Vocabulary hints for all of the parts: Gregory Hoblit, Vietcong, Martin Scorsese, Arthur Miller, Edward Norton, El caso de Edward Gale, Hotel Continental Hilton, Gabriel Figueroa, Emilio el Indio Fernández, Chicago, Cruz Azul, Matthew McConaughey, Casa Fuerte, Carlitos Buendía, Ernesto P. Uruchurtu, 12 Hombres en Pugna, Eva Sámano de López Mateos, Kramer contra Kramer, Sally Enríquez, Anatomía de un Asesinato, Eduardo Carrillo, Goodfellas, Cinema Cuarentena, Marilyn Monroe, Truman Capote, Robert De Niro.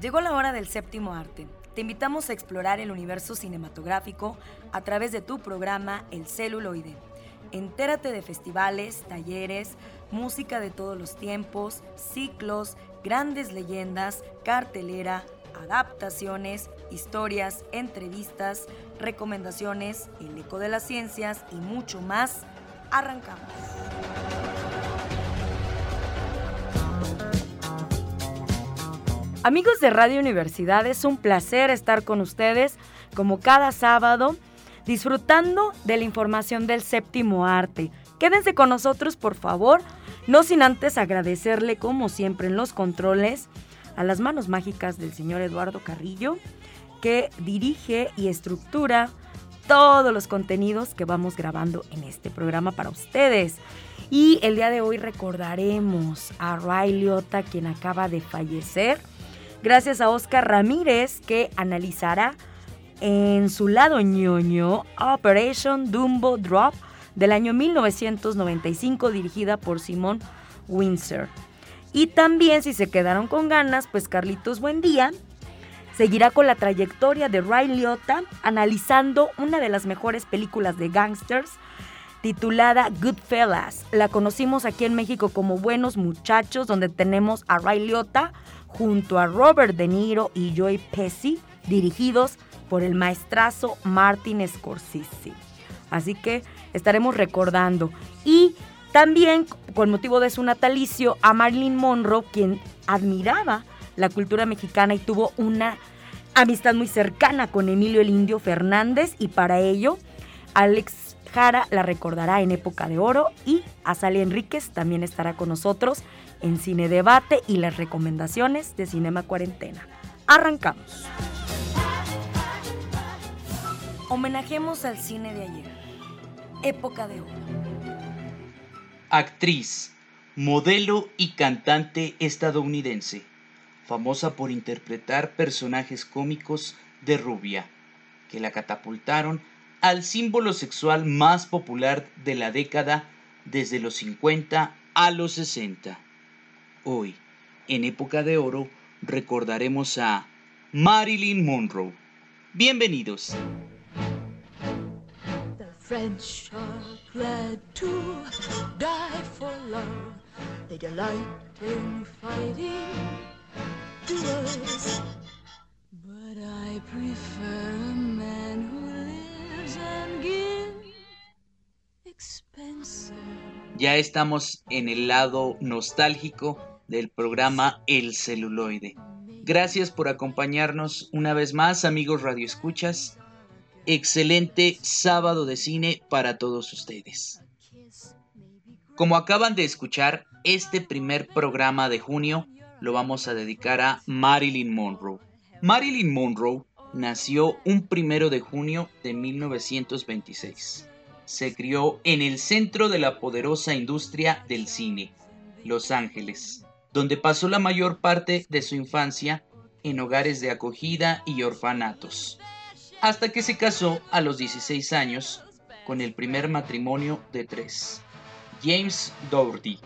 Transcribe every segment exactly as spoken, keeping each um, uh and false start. Llegó la hora del séptimo arte. Te invitamos a explorar el universo cinematográfico a través de tu programa El Celuloide. Entérate de festivales, talleres, música de todos los tiempos, ciclos, grandes leyendas, cartelera, adaptaciones, historias, entrevistas, recomendaciones, el eco de las ciencias y mucho más. Arrancamos. Amigos de Radio Universidad, es un placer estar con ustedes como cada sábado disfrutando de la información del séptimo arte. Quédense con nosotros, por favor, no sin antes agradecerle como siempre en los controles a las manos mágicas del señor Eduardo Carrillo, que dirige y estructura todos los contenidos que vamos grabando en este programa para ustedes. Y el día de hoy recordaremos a Ray Liotta, quien acaba de fallecer. Gracias a Oscar Ramírez, que analizará en su lado ñoño Operation Dumbo Drop del año mil novecientos noventa y cinco, dirigida por Simon Wincer. Y también, si se quedaron con ganas, pues Carlitos Buendía seguirá con la trayectoria de Ray Liotta, analizando una de las mejores películas de gángsters, titulada Goodfellas. La conocimos aquí en México como Buenos Muchachos, donde tenemos a Ray Liotta junto a Robert De Niro y Joe Pesci, dirigidos por el maestrazo Martin Scorsese. Así que estaremos recordando. Y también, con motivo de su natalicio, a Marilyn Monroe, quien admiraba la cultura mexicana y tuvo una amistad muy cercana con Emilio el Indio Fernández, y para ello Alex Jara la recordará en Época de Oro, y a Sally Enríquez también estará con nosotros en Cine Debate y las recomendaciones de Cinema Cuarentena. ¡Arrancamos! Homenajemos al cine de ayer. Época de Oro. Actriz, modelo y cantante estadounidense, famosa por interpretar personajes cómicos de rubia, que la catapultaron al símbolo sexual más popular de la década, desde los cincuenta a los sesenta. Hoy, en Época de Oro, recordaremos a Marilyn Monroe. Bienvenidos. The French are glad to die for love. They delight in fighting duels. But I prefer a man who and give expensive. Ya estamos en el lado nostálgico del programa El Celuloide. Gracias por acompañarnos una vez más, amigos radioescuchas. Excelente sábado de cine para todos ustedes. Como acaban de escuchar, este primer programa de junio lo vamos a dedicar a Marilyn Monroe. Marilyn Monroe nació un primero de junio de mil novecientos veintiséis. Se crió en el centro de la poderosa industria del cine, Los Ángeles, donde pasó la mayor parte de su infancia en hogares de acogida y orfanatos, hasta que se casó a los dieciséis años con el primer matrimonio de tres, James Doherty.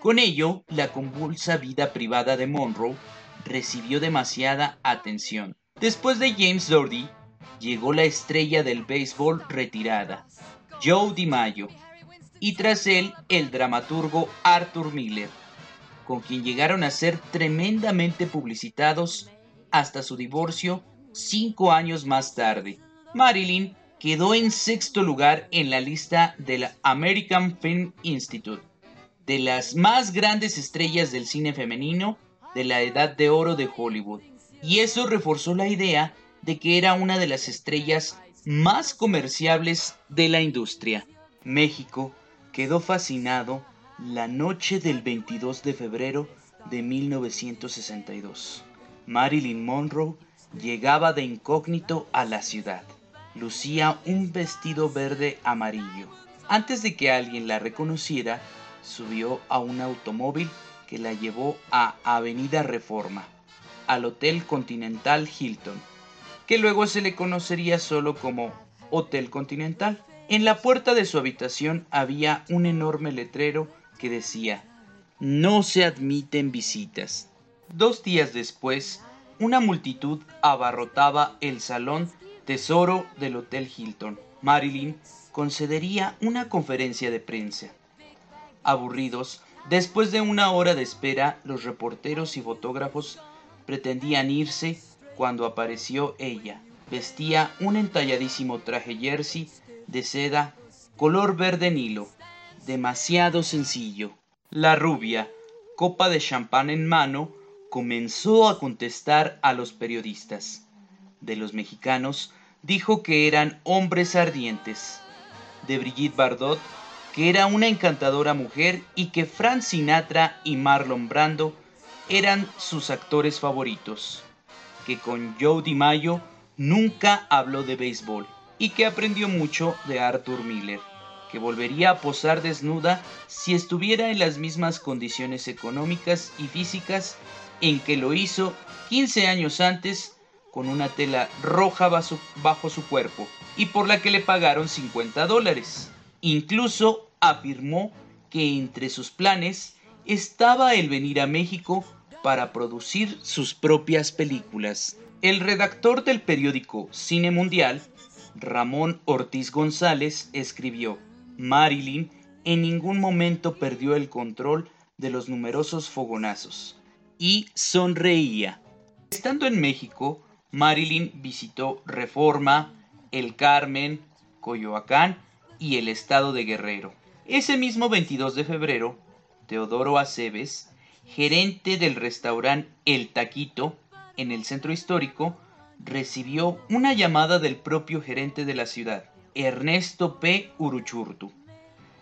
Con ello, la convulsa vida privada de Monroe recibió demasiada atención. Después de James Doherty, llegó la estrella del béisbol retirada, Joe DiMaggio, y tras él, el dramaturgo Arthur Miller, con quien llegaron a ser tremendamente publicitados hasta su divorcio cinco años más tarde. Marilyn quedó en sexto lugar en la lista de la American Film Institute, de las más grandes estrellas del cine femenino de la Edad de Oro de Hollywood. Y eso reforzó la idea de que era una de las estrellas más comerciables de la industria. México quedó fascinado la noche del veintidós de febrero de mil novecientos sesenta y dos. Marilyn Monroe llegaba de incógnito a la ciudad. Lucía un vestido verde amarillo. Antes de que alguien la reconociera, subió a un automóvil que la llevó a Avenida Reforma, al Hotel Continental Hilton, que luego se le conocería solo como Hotel Continental. En la puerta de su habitación había un enorme letrero que decía: "No se admiten visitas". Dos días después, Una multitud abarrotaba el salón tesoro del Hotel Hilton. Marilyn concedería una conferencia de prensa. Aburridos, después de una hora de espera, los reporteros y fotógrafos pretendían irse cuando apareció ella. Vestía un entalladísimo traje jersey de seda color verde nilo, demasiado sencillo. La rubia, copa de champán en mano, comenzó a contestar a los periodistas. De los mexicanos, dijo que eran hombres ardientes. De Brigitte Bardot, que era una encantadora mujer y que Frank Sinatra y Marlon Brando eran sus actores favoritos. Que con Joe DiMaggio nunca habló de béisbol y que aprendió mucho de Arthur Miller. Que volvería a posar desnuda si estuviera en las mismas condiciones económicas y físicas en que lo hizo quince años antes, con una tela roja bajo, bajo su cuerpo, y por la que le pagaron cincuenta dólares. Incluso afirmó que entre sus planes estaba el venir a México para producir sus propias películas. El redactor del periódico Cine Mundial, Ramón Ortiz González, escribió: Marilyn en ningún momento perdió el control de los numerosos fogonazos y sonreía. Estando en México, Marilyn visitó Reforma, El Carmen, Coyoacán y el estado de Guerrero. Ese mismo veintidós de febrero, Teodoro Aceves, gerente del restaurante El Taquito en el centro histórico, recibió una llamada del propio gerente de la ciudad, Ernesto P. Uruchurtu.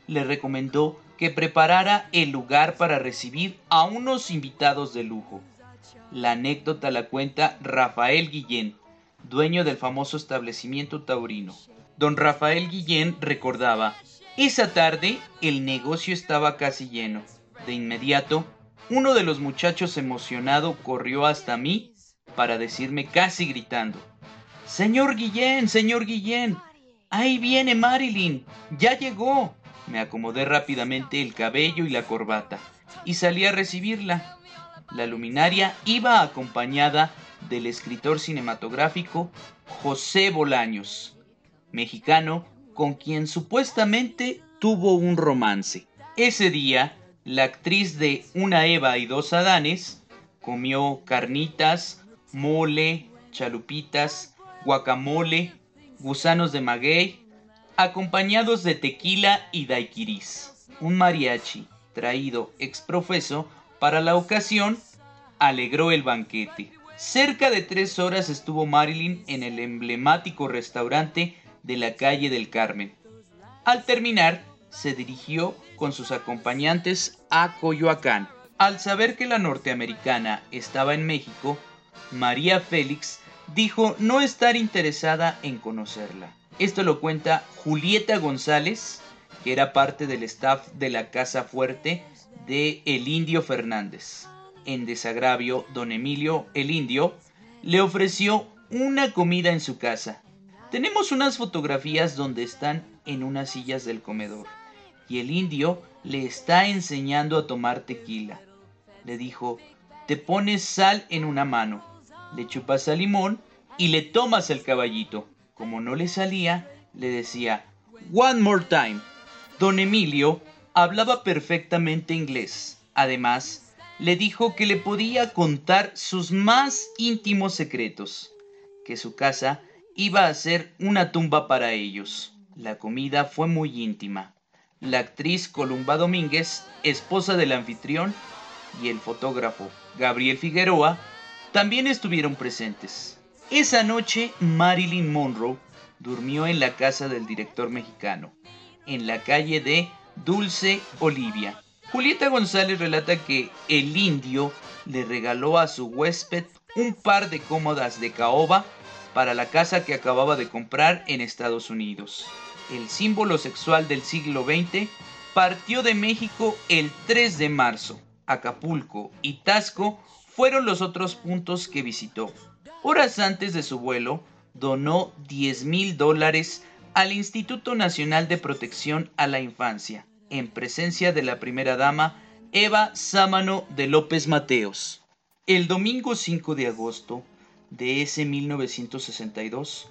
Le recomendó que preparara el lugar para recibir a unos invitados de lujo. La anécdota la cuenta Rafael Guillén, dueño del famoso establecimiento taurino. Don Rafael Guillén recordaba: esa tarde el negocio estaba casi lleno. De inmediato, uno de los muchachos emocionado corrió hasta mí para decirme casi gritando: «Señor Guillén, señor Guillén, ahí viene Marilyn, ya llegó». Me acomodé rápidamente el cabello y la corbata y salí a recibirla. La luminaria iba acompañada del escritor cinematográfico José Bolaños, mexicano con quien supuestamente tuvo un romance. Ese día, la actriz de Una Eva y dos Adanes comió carnitas, mole, chalupitas, guacamole, gusanos de maguey, acompañados de tequila y daiquiris. Un mariachi, traído exprofeso para la ocasión, alegró el banquete. Cerca de tres horas estuvo Marilyn en el emblemático restaurante de la calle del Carmen. Al terminar, se dirigió con sus acompañantes a Coyoacán. Al saber que la norteamericana estaba en México, María Félix dijo no estar interesada en conocerla. Esto lo cuenta Julieta González, que era parte del staff de la Casa Fuerte de El Indio Fernández. En desagravio, don Emilio el Indio le ofreció una comida en su casa. Tenemos unas fotografías donde están en unas sillas del comedor y el Indio le está enseñando a tomar tequila. Le dijo: te pones sal en una mano, le chupas al limón y le tomas el caballito. Como no le salía, le decía: one more time. Don Emilio hablaba perfectamente inglés. Además, le dijo que le podía contar sus más íntimos secretos, que su casa iba a ser una tumba para ellos. La comida fue muy íntima. La actriz Columba Domínguez, esposa del anfitrión, y el fotógrafo Gabriel Figueroa también estuvieron presentes. Esa noche, Marilyn Monroe durmió en la casa del director mexicano, en la calle de Dulce Olivia. Julieta González relata que el Indio le regaló a su huésped un par de cómodas de caoba para la casa que acababa de comprar en Estados Unidos. El símbolo sexual del siglo veinte partió de México el tres de marzo. Acapulco y Taxco fueron los otros puntos que visitó. Horas antes de su vuelo, donó diez mil dólares al Instituto Nacional de Protección a la Infancia, en presencia de la primera dama Eva Sámano de López Mateos. El domingo cinco de agosto de ese mil novecientos sesenta y dos,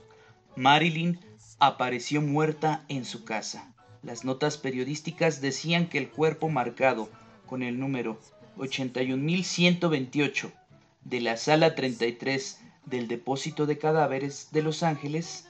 Marilyn apareció muerta en su casa. Las notas periodísticas decían que el cuerpo marcado con el número ochenta y un mil ciento veintiocho de la sala treinta y tres del depósito de cadáveres de Los Ángeles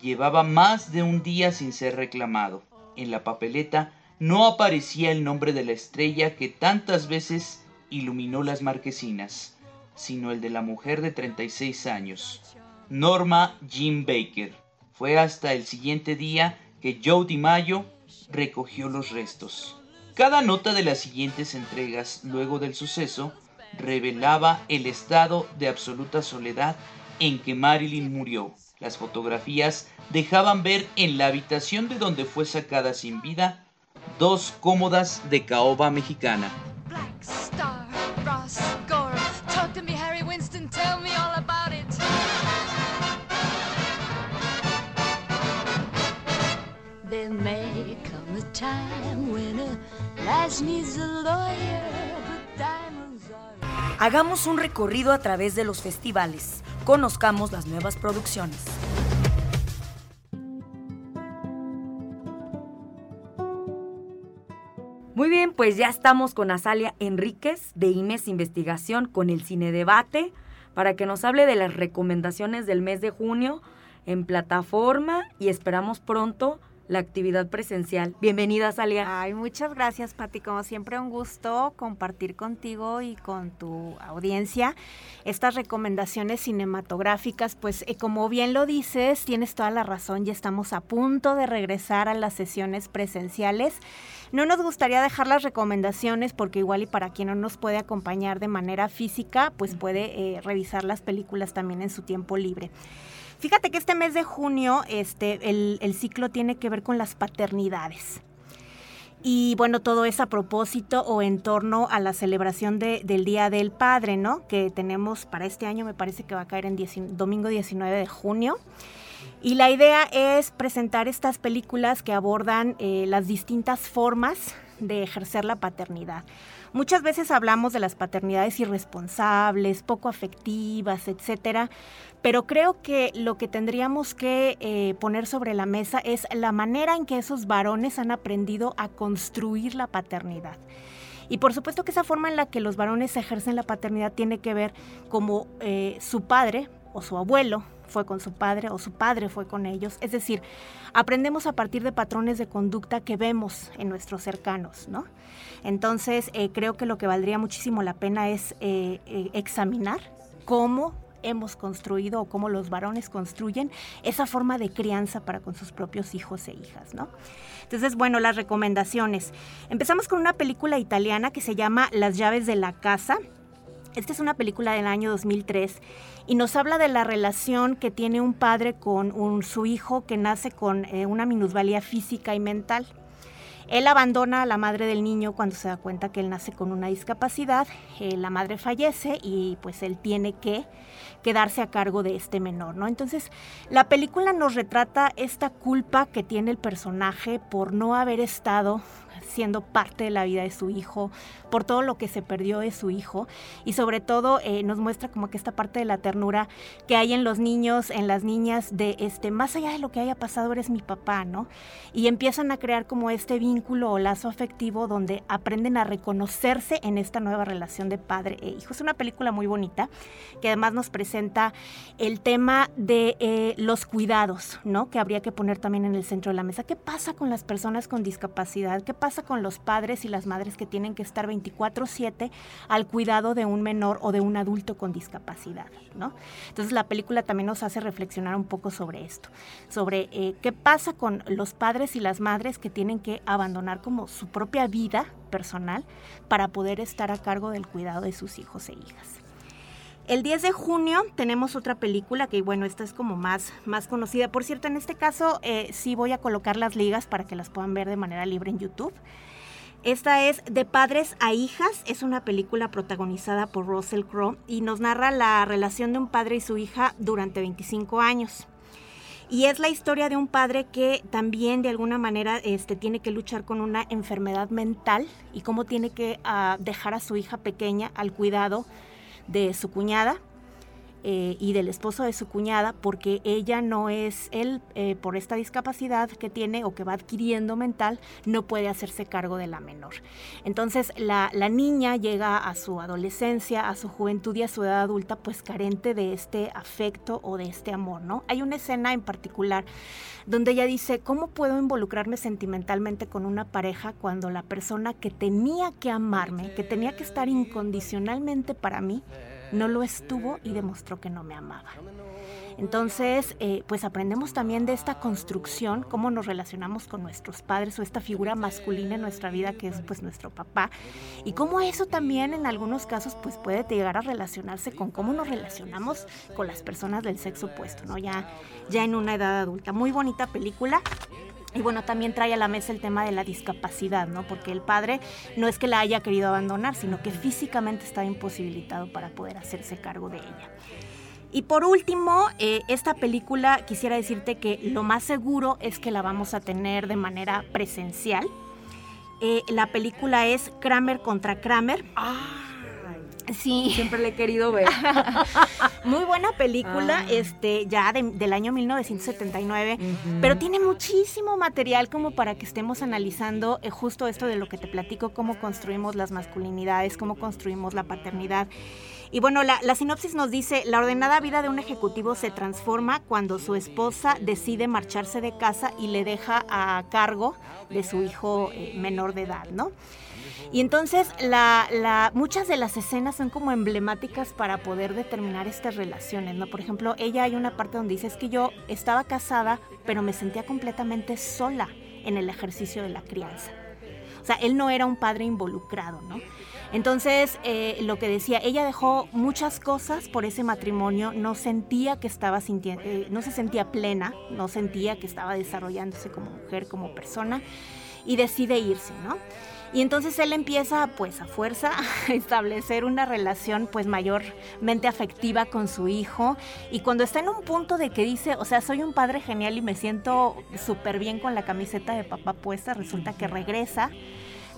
llevaba más de un día sin ser reclamado. En la papeleta no aparecía el nombre de la estrella que tantas veces iluminó las marquesinas, sino el de la mujer de treinta y seis años, Norma Jean Baker. Fue hasta el siguiente día que Joe DiMaggio recogió los restos. Cada nota de las siguientes entregas luego del suceso revelaba el estado de absoluta soledad en que Marilyn murió. Las fotografías dejaban ver en la habitación de donde fue sacada sin vida dos cómodas de caoba mexicana. There may come a time when a lass needs a lawyer, but diamonds are... Hagamos un recorrido a través de los festivales. Conozcamos las nuevas producciones. Muy bien, pues ya estamos con Sally Enríquez de I M E S Investigación con el Cine Debate para que nos hable de las recomendaciones del mes de junio en plataforma y esperamos pronto la actividad presencial. Bienvenida, Salia. Ay, muchas gracias, Pati. Como siempre, un gusto compartir contigo y con tu audiencia estas recomendaciones cinematográficas. Pues, eh, como bien lo dices, tienes toda la razón. Ya estamos a punto de regresar a las sesiones presenciales. No nos gustaría dejar las recomendaciones porque igual y para quien no nos puede acompañar de manera física, pues puede eh, revisar las películas también en su tiempo libre. Fíjate que este mes de junio este, el, el ciclo tiene que ver con las paternidades. Y bueno, todo es a propósito o en torno a la celebración de, del Día del Padre, ¿no? Que tenemos para este año, me parece que va a caer en dieci- domingo diecinueve de junio. Y la idea es presentar estas películas que abordan eh, las distintas formas de ejercer la paternidad. Muchas veces hablamos de las paternidades irresponsables, poco afectivas, etcétera, pero creo que lo que tendríamos que eh, poner sobre la mesa es la manera en que esos varones han aprendido a construir la paternidad. Y por supuesto que esa forma en la que los varones ejercen la paternidad tiene que ver como eh, su padre o su abuelo fue con su padre o su padre fue con ellos. Es decir, aprendemos a partir de patrones de conducta que vemos en nuestros cercanos, ¿no? Entonces, eh, creo que lo que valdría muchísimo la pena es eh, eh, examinar cómo hemos construido o cómo los varones construyen esa forma de crianza para con sus propios hijos e hijas, ¿no? Entonces, bueno, las recomendaciones. Empezamos con una película italiana que se llama Las llaves de la casa. Esta es una película del año dos mil tres y nos habla de la relación que tiene un padre con un, su hijo que nace con eh, una minusvalía física y mental. Él abandona a la madre del niño cuando se da cuenta que él nace con una discapacidad, eh, la madre fallece y pues él tiene que quedarse a cargo de este menor, ¿no? Entonces, la película nos retrata esta culpa que tiene el personaje por no haber estado siendo parte de la vida de su hijo, por todo lo que se perdió de su hijo y sobre todo eh, nos muestra como que esta parte de la ternura que hay en los niños, en las niñas, de este más allá de lo que haya pasado eres mi papá, ¿no? Y empiezan a crear como este vínculo o lazo afectivo donde aprenden a reconocerse en esta nueva relación de padre e hijo. Es una película muy bonita que además nos presenta el tema de eh, los cuidados, ¿no? Que habría que poner también en el centro de la mesa. ¿Qué pasa con las personas con discapacidad? ¿Qué pasa con los padres y las madres que tienen que estar veinticuatro siete al cuidado de un menor o de un adulto con discapacidad, ¿no? Entonces la película también nos hace reflexionar un poco sobre esto, sobre eh, qué pasa con los padres y las madres que tienen que abandonar como su propia vida personal para poder estar a cargo del cuidado de sus hijos e hijas. El diez de junio tenemos otra película que, bueno, esta es como más, más conocida. Por cierto, en este caso eh, sí voy a colocar las ligas para que las puedan ver de manera libre en YouTube. Esta es De padres a hijas. Es una película protagonizada por Russell Crowe y nos narra la relación de un padre y su hija durante veinticinco años. Y es la historia de un padre que también de alguna manera este, tiene que luchar con una enfermedad mental y cómo tiene que uh, dejar a su hija pequeña al cuidado de su cuñada eh, y del esposo de su cuñada, porque ella no es, él eh, por esta discapacidad que tiene o que va adquiriendo mental, no puede hacerse cargo de la menor. Entonces la, la niña llega a su adolescencia, a su juventud y a su edad adulta pues carente de este afecto o de este amor, ¿no? Hay una escena en particular donde ella dice, ¿cómo puedo involucrarme sentimentalmente con una pareja cuando la persona que tenía que amarme, que tenía que estar incondicionalmente para mí, no lo estuvo y demostró que no me amaba? Entonces, eh, pues aprendemos también de esta construcción, cómo nos relacionamos con nuestros padres o esta figura masculina en nuestra vida que es pues nuestro papá, y cómo eso también en algunos casos pues puede llegar a relacionarse con cómo nos relacionamos con las personas del sexo opuesto, ¿no? Ya, ya en una edad adulta. Muy bonita película. Y bueno, también trae a la mesa el tema de la discapacidad, ¿no? Porque el padre no es que la haya querido abandonar, sino que físicamente está imposibilitado para poder hacerse cargo de ella. Y por último, eh, esta película quisiera decirte que lo más seguro es que la vamos a tener de manera presencial. Eh, la película es Kramer contra Kramer. ¡Ah! Sí. Siempre le he querido ver. Muy buena película, ah. este, ya de, del año mil novecientos setenta y nueve, uh-huh. pero tiene muchísimo material como para que estemos analizando eh, justo esto de lo que te platico, cómo construimos las masculinidades, cómo construimos la paternidad. Y bueno, la, la sinopsis nos dice, la ordenada vida de un ejecutivo se transforma cuando su esposa decide marcharse de casa y le deja a cargo de su hijo eh, menor de edad, ¿no? Y entonces la, la, muchas de las escenas son como emblemáticas para poder determinar estas relaciones, ¿no? Por ejemplo, ella hay una parte donde dice, es que yo estaba casada, pero me sentía completamente sola en el ejercicio de la crianza. O sea, él no era un padre involucrado, ¿no? Entonces, eh, lo que decía, ella dejó muchas cosas por ese matrimonio, no sentía que estaba sinti- eh, no se sentía plena, no sentía que estaba desarrollándose como mujer, como persona, y decide irse, ¿no? Y entonces él empieza, pues, a fuerza a establecer una relación, pues, mayormente afectiva con su hijo. Y cuando está en un punto de que dice, o sea, soy un padre genial y me siento súper bien con la camiseta de papá puesta, resulta que regresa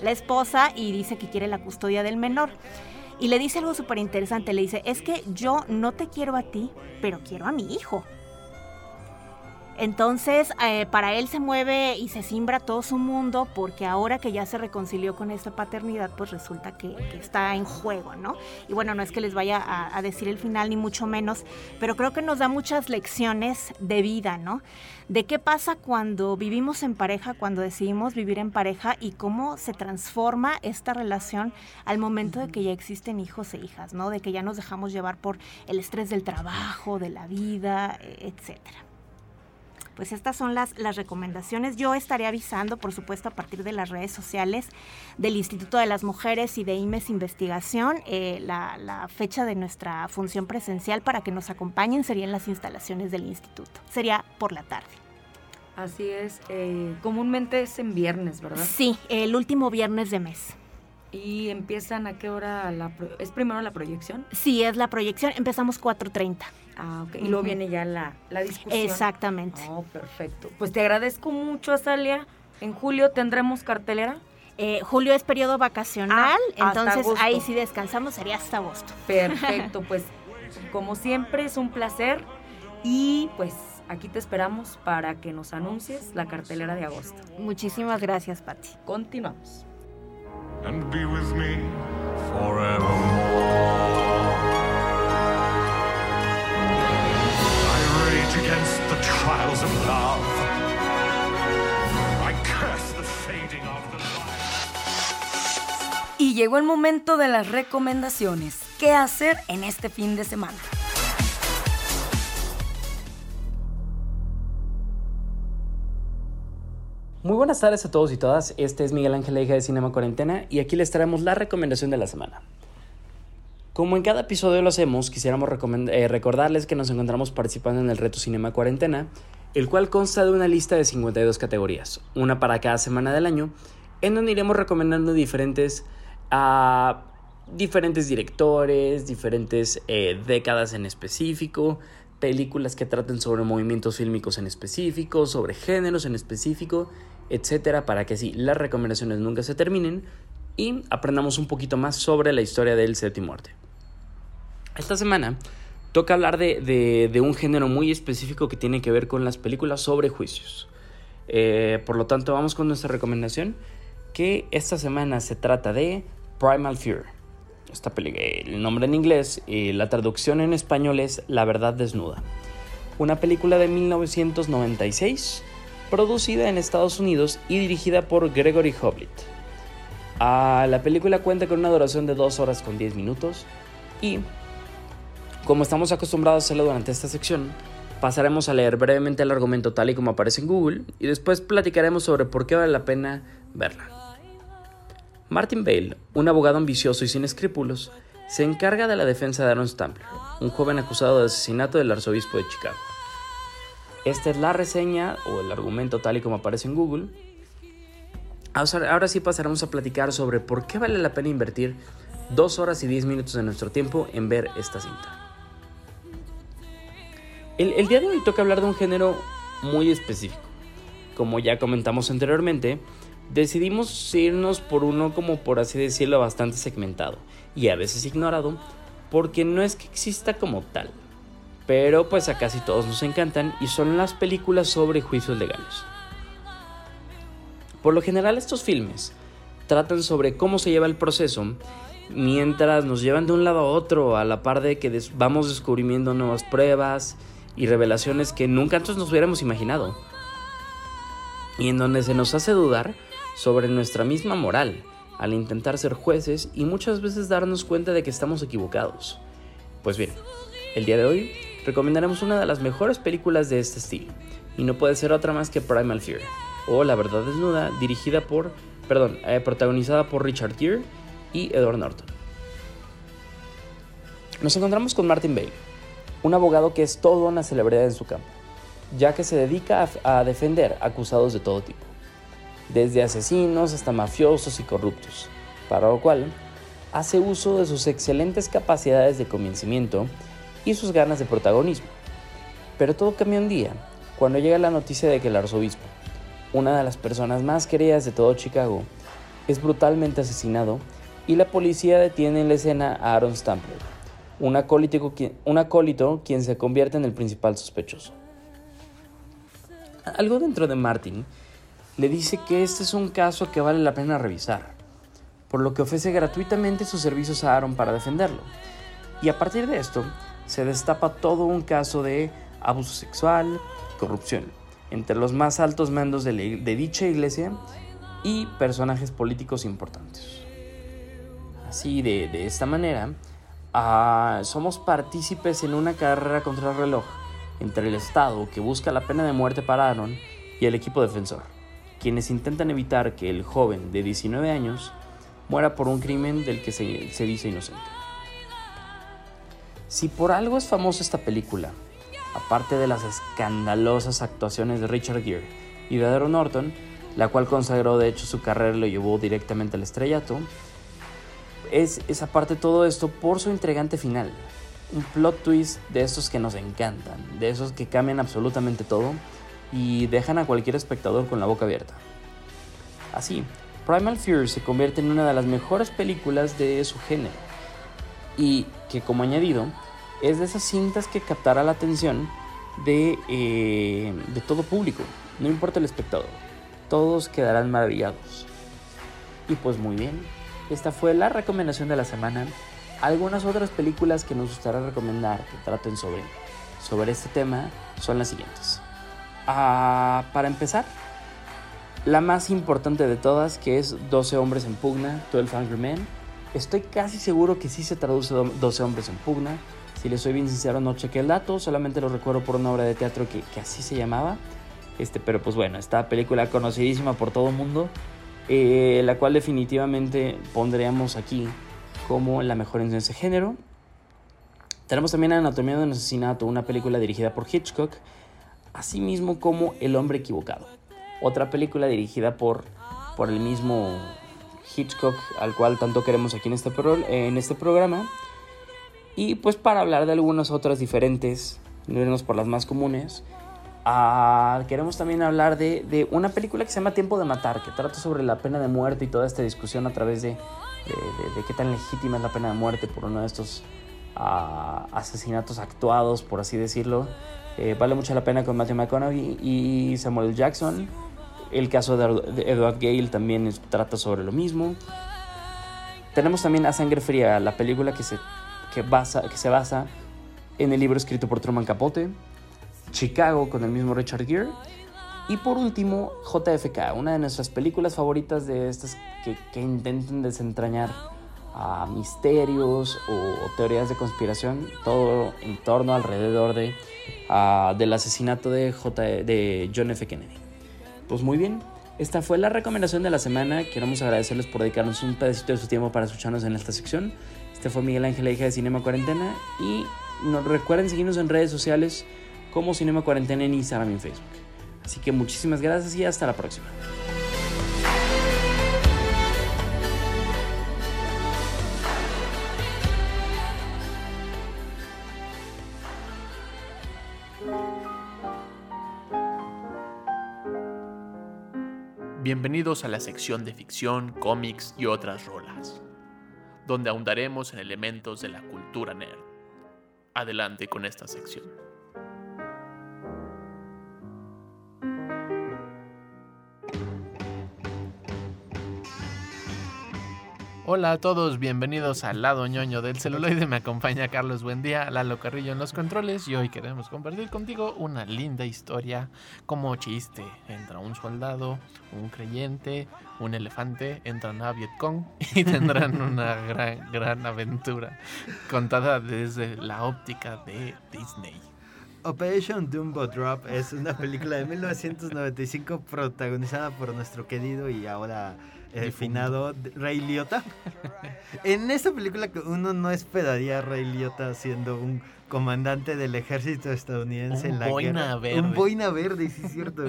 la esposa y dice que quiere la custodia del menor. Y le dice algo súper interesante, le dice, es que yo no te quiero a ti, pero quiero a mi hijo. Entonces, eh, para él se mueve y se simbra todo su mundo, porque ahora que ya se reconcilió con esta paternidad, pues resulta que, que está en juego, ¿no? Y bueno, no es que les vaya a, a decir el final, ni mucho menos, pero creo que nos da muchas lecciones de vida, ¿no? De qué pasa cuando vivimos en pareja, cuando decidimos vivir en pareja, y cómo se transforma esta relación al momento de que ya existen hijos e hijas, ¿no? De que ya nos dejamos llevar por el estrés del trabajo, de la vida, etcétera. Pues estas son las, las recomendaciones. Yo estaré avisando, por supuesto, a partir de las redes sociales del Instituto de las Mujeres y de I M E S Investigación, eh, la, la fecha de nuestra función presencial para que nos acompañen. Serían las instalaciones del instituto. Sería por la tarde. Así es. Eh, comúnmente es en viernes, ¿verdad? Sí, el último viernes de mes. ¿Y empiezan a qué hora? La pro- ¿Es primero la proyección? Sí, es la proyección. Empezamos cuatro treinta. Ah, ok. Y luego uh-huh. viene ya la, la discusión. Exactamente. Oh, perfecto. Pues te agradezco mucho, Azalia. ¿En julio tendremos cartelera? Eh, julio es periodo vacacional, ah, entonces ahí sí descansamos, sería hasta agosto. Perfecto, pues como siempre es un placer y pues aquí te esperamos para que nos anuncies la cartelera de agosto. Muchísimas gracias, Pati. Continuamos. And be with me forevermore. I rage against the trials of love. I curse the fading of the light. Y llegó el momento de las recomendaciones. ¿Qué hacer en este fin de semana? Muy buenas tardes a todos y todas, este es Miguel Ángel, hija de Cinema Cuarentena, y aquí les traemos la recomendación de la semana. Como en cada episodio lo hacemos, quisiéramos recomend- eh, recordarles que nos encontramos participando en el reto Cinema Cuarentena, el cual consta de una lista de cincuenta y dos categorías, una para cada semana del año, en donde iremos recomendando diferentes, uh, diferentes directores, diferentes eh, décadas en específico, películas que traten sobre movimientos fílmicos en específico, sobre géneros en específico, etcétera, para que así las recomendaciones nunca se terminen y aprendamos un poquito más sobre la historia del séptimo arte. Esta semana toca hablar de, de, de un género muy específico que tiene que ver con las películas sobre juicios. Eh, por lo tanto, vamos con nuestra recomendación, que esta semana se trata de Primal Fear. Esta peli- el nombre en inglés y la traducción en español es La Verdad Desnuda. Una película de mil novecientos noventa y seis, producida en Estados Unidos y dirigida por Gregory Hoblit. Ah, la película cuenta con una duración de dos horas con diez minutos y, como estamos acostumbrados a hacerlo durante esta sección, pasaremos a leer brevemente el argumento tal y como aparece en Google y después platicaremos sobre por qué vale la pena verla. Martin Bale, un abogado ambicioso y sin escrúpulos, se encarga de la defensa de Aaron Stampler, un joven acusado de asesinato del arzobispo de Chicago. Esta es la reseña o el argumento tal y como aparece en Google. Ahora sí pasaremos a platicar sobre por qué vale la pena invertir dos horas y diez minutos de nuestro tiempo en ver esta cinta. El, el día de hoy toca hablar de un género muy específico. Como ya comentamos anteriormente, decidimos irnos por uno, como por así decirlo, bastante segmentado y a veces ignorado, porque no es que exista como tal, pero pues a casi todos nos encantan y son las películas sobre juicios legales. Por lo general, estos filmes tratan sobre cómo se lleva el proceso mientras nos llevan de un lado a otro, a la par de que des- vamos descubriendo nuevas pruebas y revelaciones que nunca antes nos hubiéramos imaginado, y en donde se nos hace dudar sobre nuestra misma moral al intentar ser jueces y muchas veces darnos cuenta de que estamos equivocados. Pues bien, el día de hoy recomendaremos una de las mejores películas de este estilo, y no puede ser otra más que Primal Fear, o La Verdad Desnuda, dirigida por, perdón, eh, protagonizada por Richard Gere y Edward Norton. Nos encontramos con Martin Bale, un abogado que es toda una celebridad en su campo, ya que se dedica a, a defender acusados de todo tipo, desde asesinos hasta mafiosos y corruptos, para lo cual hace uso de sus excelentes capacidades de convencimiento y sus ganas de protagonismo. Pero todo cambia un día, cuando llega la noticia de que el arzobispo, una de las personas más queridas de todo Chicago, es brutalmente asesinado y la policía detiene en la escena a Aaron Stampler, un acólito, un acólito quien se convierte en el principal sospechoso. Algo dentro de Martin le dice que este es un caso que vale la pena revisar, por lo que ofrece gratuitamente sus servicios a Aaron para defenderlo. Y a partir de esto, se destapa todo un caso de abuso sexual, corrupción, entre los más altos mandos de, la, de dicha iglesia y personajes políticos importantes. Así, de, de esta manera, uh, somos partícipes en una carrera contra el reloj entre el Estado, que busca la pena de muerte para Aaron, y el equipo defensor, quienes intentan evitar que el joven de diecinueve años muera por un crimen del que se, se dice inocente. Si por algo es famosa esta película, aparte de las escandalosas actuaciones de Richard Gere y de Edward Norton, la cual consagró de hecho su carrera y lo llevó directamente al estrellato, es, es aparte todo esto por su intrigante final. Un plot twist de esos que nos encantan, de esos que cambian absolutamente todo y dejan a cualquier espectador con la boca abierta. Así, Primal Fear se convierte en una de las mejores películas de su género, y que, como añadido, es de esas cintas que captará la atención de, eh, de todo público, no importa el espectador, todos quedarán maravillados. Y pues muy bien, esta fue la recomendación de la semana. Algunas otras películas que nos gustaría recomendar que traten sobre, sobre este tema son las siguientes. Ah, para empezar, la más importante de todas, que es doce hombres en Pugna, doce Angry Men. Estoy casi seguro que sí se traduce doce hombres en Pugna. Si les soy bien sincero, no chequé el dato, solamente lo recuerdo por una obra de teatro que, que así se llamaba. Este, pero pues bueno, esta película conocidísima por todo el mundo, eh, la cual definitivamente pondríamos aquí como la mejor en ese género. Tenemos también Anatomía de un asesinato, una película dirigida por Hitchcock, así mismo como El hombre equivocado, otra película dirigida por, por el mismo Hitchcock, al cual tanto queremos aquí en este, pro, en este programa. Y pues para hablar de algunas otras diferentes, no irnos por las más comunes, uh, queremos también hablar de, de una película que se llama Tiempo de matar, que trata sobre la pena de muerte y toda esta discusión a través de De, de, de qué tan legítima es la pena de muerte por uno de estos a asesinatos actuados, por así decirlo. Eh, vale mucho la pena, con Matthew McConaughey y Samuel Jackson. El caso de Edward Gale también trata sobre lo mismo. Tenemos también A Sangre Fría, la película que se, que basa, que se basa en el libro escrito por Truman Capote. Chicago, con el mismo Richard Gere. Y por último, J F K, una de nuestras películas favoritas, de estas que, que intenten desentrañar a misterios o, o teorías de conspiración, todo en torno, alrededor de, uh, del asesinato de, J, de John F. Kennedy. Pues muy bien, esta fue la recomendación de la semana. Queremos agradecerles por dedicarnos un pedacito de su tiempo para escucharnos en esta sección. Este fue Miguel Ángel, la hija de Cinema Cuarentena, y nos recuerden seguirnos en redes sociales como Cinema Cuarentena en Instagram y en Facebook. Así que muchísimas gracias y hasta la próxima. Bienvenidos a la sección de ficción, cómics y otras rolas, donde ahondaremos en elementos de la cultura nerd. Adelante con esta sección. Hola a todos, bienvenidos al lado ñoño del celuloide. Me acompaña Carlos Buendía, Lalo Carrillo en los controles, y hoy queremos compartir contigo una linda historia como chiste. Entra un soldado, un creyente, un elefante, entran a Vietcong y tendrán una gran, gran aventura contada desde la óptica de Disney. Operation Dumbo Drop es una película de mil novecientos noventa y cinco protagonizada por nuestro querido y ahora... el finado Ray Liotta. En esta película que uno no esperaría a Ray Liotta siendo un comandante del ejército estadounidense en la guerra. Verde. Un boina verde, sí es cierto.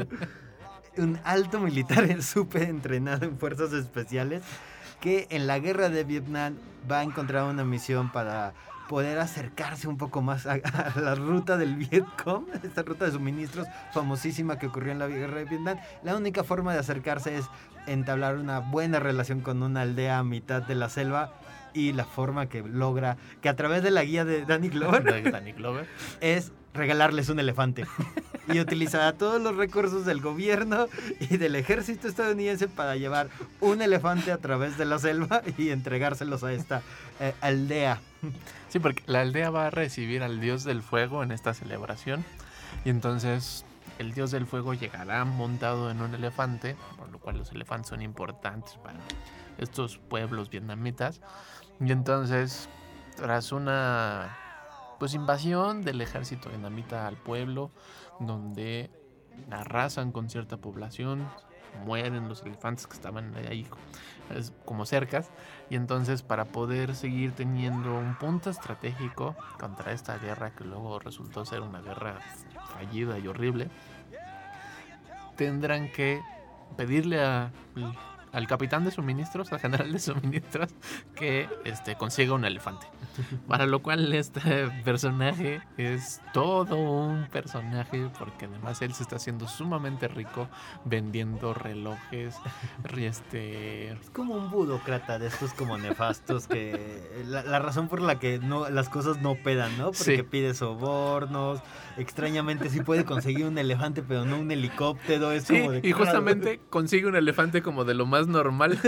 Un alto militar súper entrenado en fuerzas especiales que en la guerra de Vietnam va a encontrar una misión para poder acercarse un poco más a, a la ruta del Vietcong, esta ruta de suministros famosísima que ocurrió en la guerra de Vietnam. La única forma de acercarse es entablar una buena relación con una aldea a mitad de la selva, y la forma que logra, que a través de la guía de Danny Glover, Danny Glover. es regalarles un elefante, y utilizará todos los recursos del gobierno y del ejército estadounidense para llevar un elefante a través de la selva y entregárselos a esta eh, aldea. Sí, porque la aldea va a recibir al dios del fuego en esta celebración, y entonces el dios del fuego llegará montado en un elefante, por lo cual los elefantes son importantes para estos pueblos vietnamitas. Y entonces, tras una pues invasión del ejército vietnamita al pueblo, donde arrasan con cierta población, mueren los elefantes que estaban ahí como cercas, y entonces para poder seguir teniendo un punto estratégico contra esta guerra que luego resultó ser una guerra fallida y horrible, tendrán que pedirle a, al capitán de suministros, al general de suministros, que este, consiga un elefante, para lo cual este personaje es todo un personaje, porque además él se está haciendo sumamente rico vendiendo relojes. Este... es como un burócrata de estos como nefastos, que la, la razón por la que no, las cosas no pedan, ¿no? Porque sí. Pide sobornos, extrañamente sí puede conseguir un elefante, pero no un helicóptero. Es sí, como de, y justamente claro, consigue un elefante como de lo más normal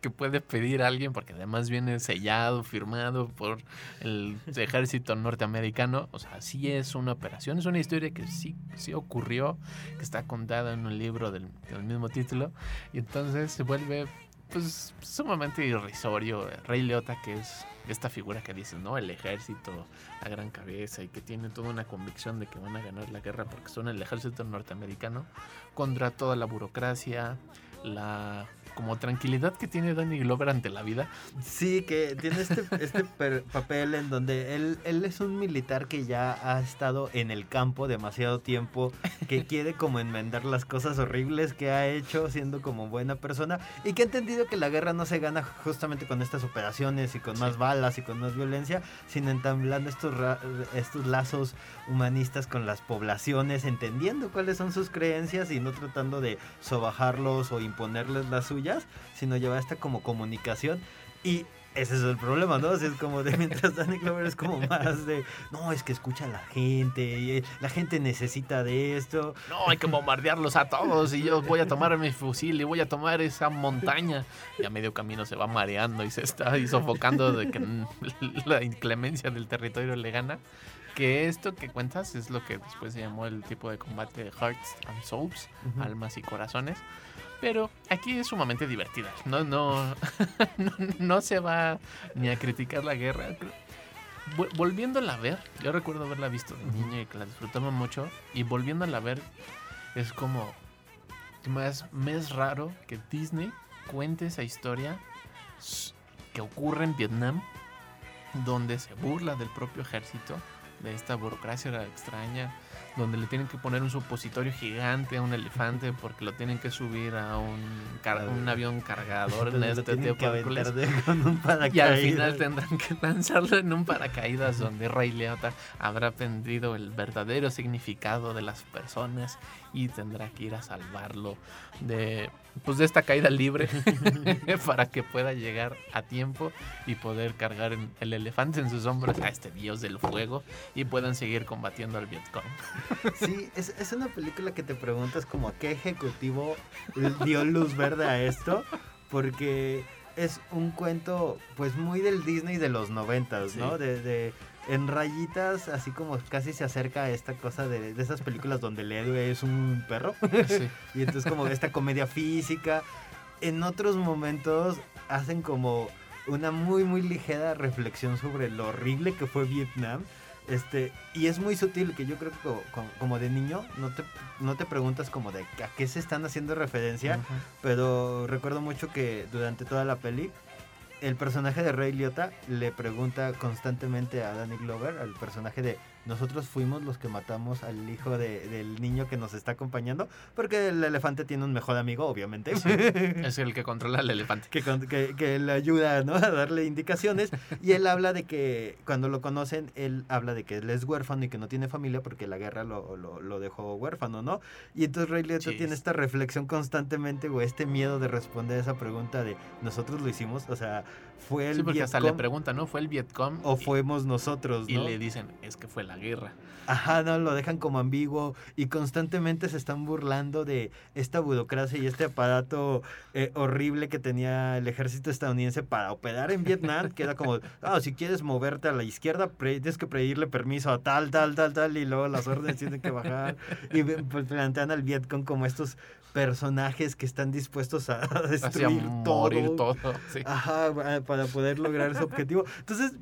que puede pedir a alguien, porque además viene sellado, firmado por el ejército norteamericano. O sea, sí es una operación, es una historia que sí, sí ocurrió, que está contada en un libro del, del mismo título, y entonces se vuelve pues sumamente irrisorio. Ray Liotta, que es esta figura que dice, ¿no? El ejército a gran cabeza, y que tiene toda una convicción de que van a ganar la guerra porque son el ejército norteamericano, contra toda la burocracia, la como tranquilidad que tiene Danny Glover ante la vida. Sí, que tiene este, este per, papel en donde él, él es un militar que ya ha estado en el campo demasiado tiempo, que quiere como enmendar las cosas horribles que ha hecho siendo como buena persona, y que ha entendido que la guerra no se gana justamente con estas operaciones y con más sí. balas y con más violencia, sino entablando estos, ra, estos lazos humanistas con las poblaciones, entendiendo cuáles son sus creencias y no tratando de sobajarlos o imponerles las suyas, sino llevar esta como comunicación. Y Ese es el problema, ¿no? O sea, es como de, mientras Danny Glover es como más de, no, es que escucha a la gente, y la gente necesita de esto. No, hay que bombardearlos a todos y yo voy a tomar mi fusil y voy a tomar esa montaña. Y a medio camino se va mareando y se está y sofocando de que la inclemencia del territorio le gana. Que esto que cuentas es lo que después se llamó el tipo de combate de Hearts and Souls, uh-huh. almas y corazones. Pero aquí es sumamente divertida. No, no, no, no se va ni a criticar la guerra. Volviéndola a ver, yo recuerdo haberla visto de niño y que la disfrutaba mucho. Y volviéndola a ver, es como más, más raro que Disney cuente esa historia que ocurre en Vietnam, donde se burla del propio ejército, de esta burocracia extraña, donde le tienen que poner un supositorio gigante a un elefante porque lo tienen que subir a un, car- un avión cargador. Entonces, en este tipo de películas. Con un paracaídas. Y al final tendrán que lanzarlo en un paracaídas donde Ray Liotta habrá aprendido el verdadero significado de las personas y tendrá que ir a salvarlo de, pues, de esta caída libre para que pueda llegar a tiempo y poder cargar el elefante en sus hombros a este dios del fuego y puedan seguir combatiendo al Vietcong. Sí, es, es una película que te preguntas como a qué ejecutivo dio luz verde a esto, porque es un cuento pues muy del Disney de los noventas, ¿no? Sí. De, de, en rayitas, así como casi se acerca a esta cosa de, de esas películas donde el héroe es un perro. Sí. Y entonces como esta comedia física, en otros momentos hacen como una muy muy ligera reflexión sobre lo horrible que fue Vietnam. Este, y es muy sutil, que yo creo que como, como de niño no te, no te preguntas como de a qué se están haciendo referencia, uh-huh. pero recuerdo mucho que durante toda la peli el personaje de Ray Liotta le pregunta constantemente a Danny Glover, al personaje de nosotros fuimos los que matamos al hijo de, del niño que nos está acompañando, porque el elefante tiene un mejor amigo, obviamente. Sí, es el que controla al elefante. Que, que, que le ayuda, ¿no?, a darle indicaciones. Y él habla de que, cuando lo conocen, él habla de que él es huérfano y que no tiene familia porque la guerra lo, lo, lo dejó huérfano, ¿no? Y entonces Ray Liotta tiene esta reflexión constantemente, o este miedo de responder esa pregunta de ¿nosotros lo hicimos? O sea, ¿fue el sí, porque Vietcong? Hasta le preguntan, ¿no? ¿Fue el Vietcong? ¿O y, fuimos nosotros, y no? Y le dicen, es que fue la guerra. Ajá, no, lo dejan como ambiguo y constantemente se están burlando de esta burocracia y este aparato eh, horrible que tenía el ejército estadounidense para operar en Vietnam, que era como, ah, si quieres moverte a la izquierda, pre- tienes que pedirle permiso a tal, tal, tal, tal, y luego las órdenes tienen que bajar. Y pues, plantean al Vietcong como estos personajes que están dispuestos a, a destruir todo. todo sí. Ajá, para poder lograr su objetivo. Entonces,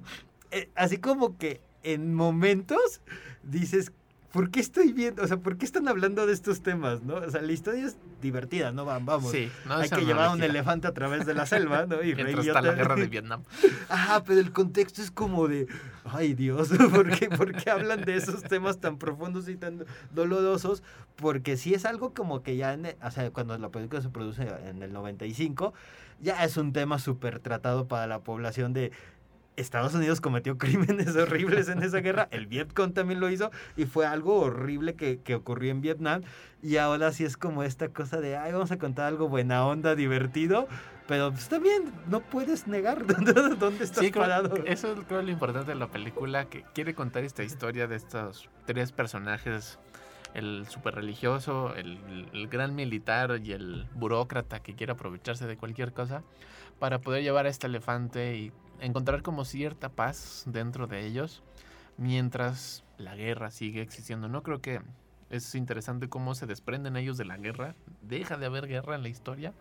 eh, así como que en momentos dices, ¿por qué estoy viendo? O sea, ¿por qué están hablando de estos temas, no? O sea, la historia es divertida, ¿no? Vamos, sí, no, hay que llevar a un elefante a través de la selva, ¿no? Y mientras está la guerra de Vietnam. Ajá, pero el contexto es como de, ay, Dios, ¿por qué, ¿por qué hablan de esos temas tan profundos y tan dolorosos? Porque sí es algo como que ya, en, o sea, cuando la película se produce en el noventa y cinco, ya es un tema súper tratado para la población de Estados Unidos cometió crímenes horribles en esa guerra, el Vietcong también lo hizo y fue algo horrible que, que ocurrió en Vietnam, y ahora sí es como esta cosa de, ay, vamos a contar algo buena onda, divertido, pero pues también no puedes negar dónde estás sí, parado. Eso es creo lo importante de la película, que quiere contar esta historia de estos tres personajes, el super religioso, el, el gran militar y el burócrata que quiere aprovecharse de cualquier cosa para poder llevar a este elefante y encontrar como cierta paz dentro de ellos mientras la guerra sigue existiendo. No creo que es interesante cómo se desprenden ellos de la guerra. Deja de haber guerra en la historia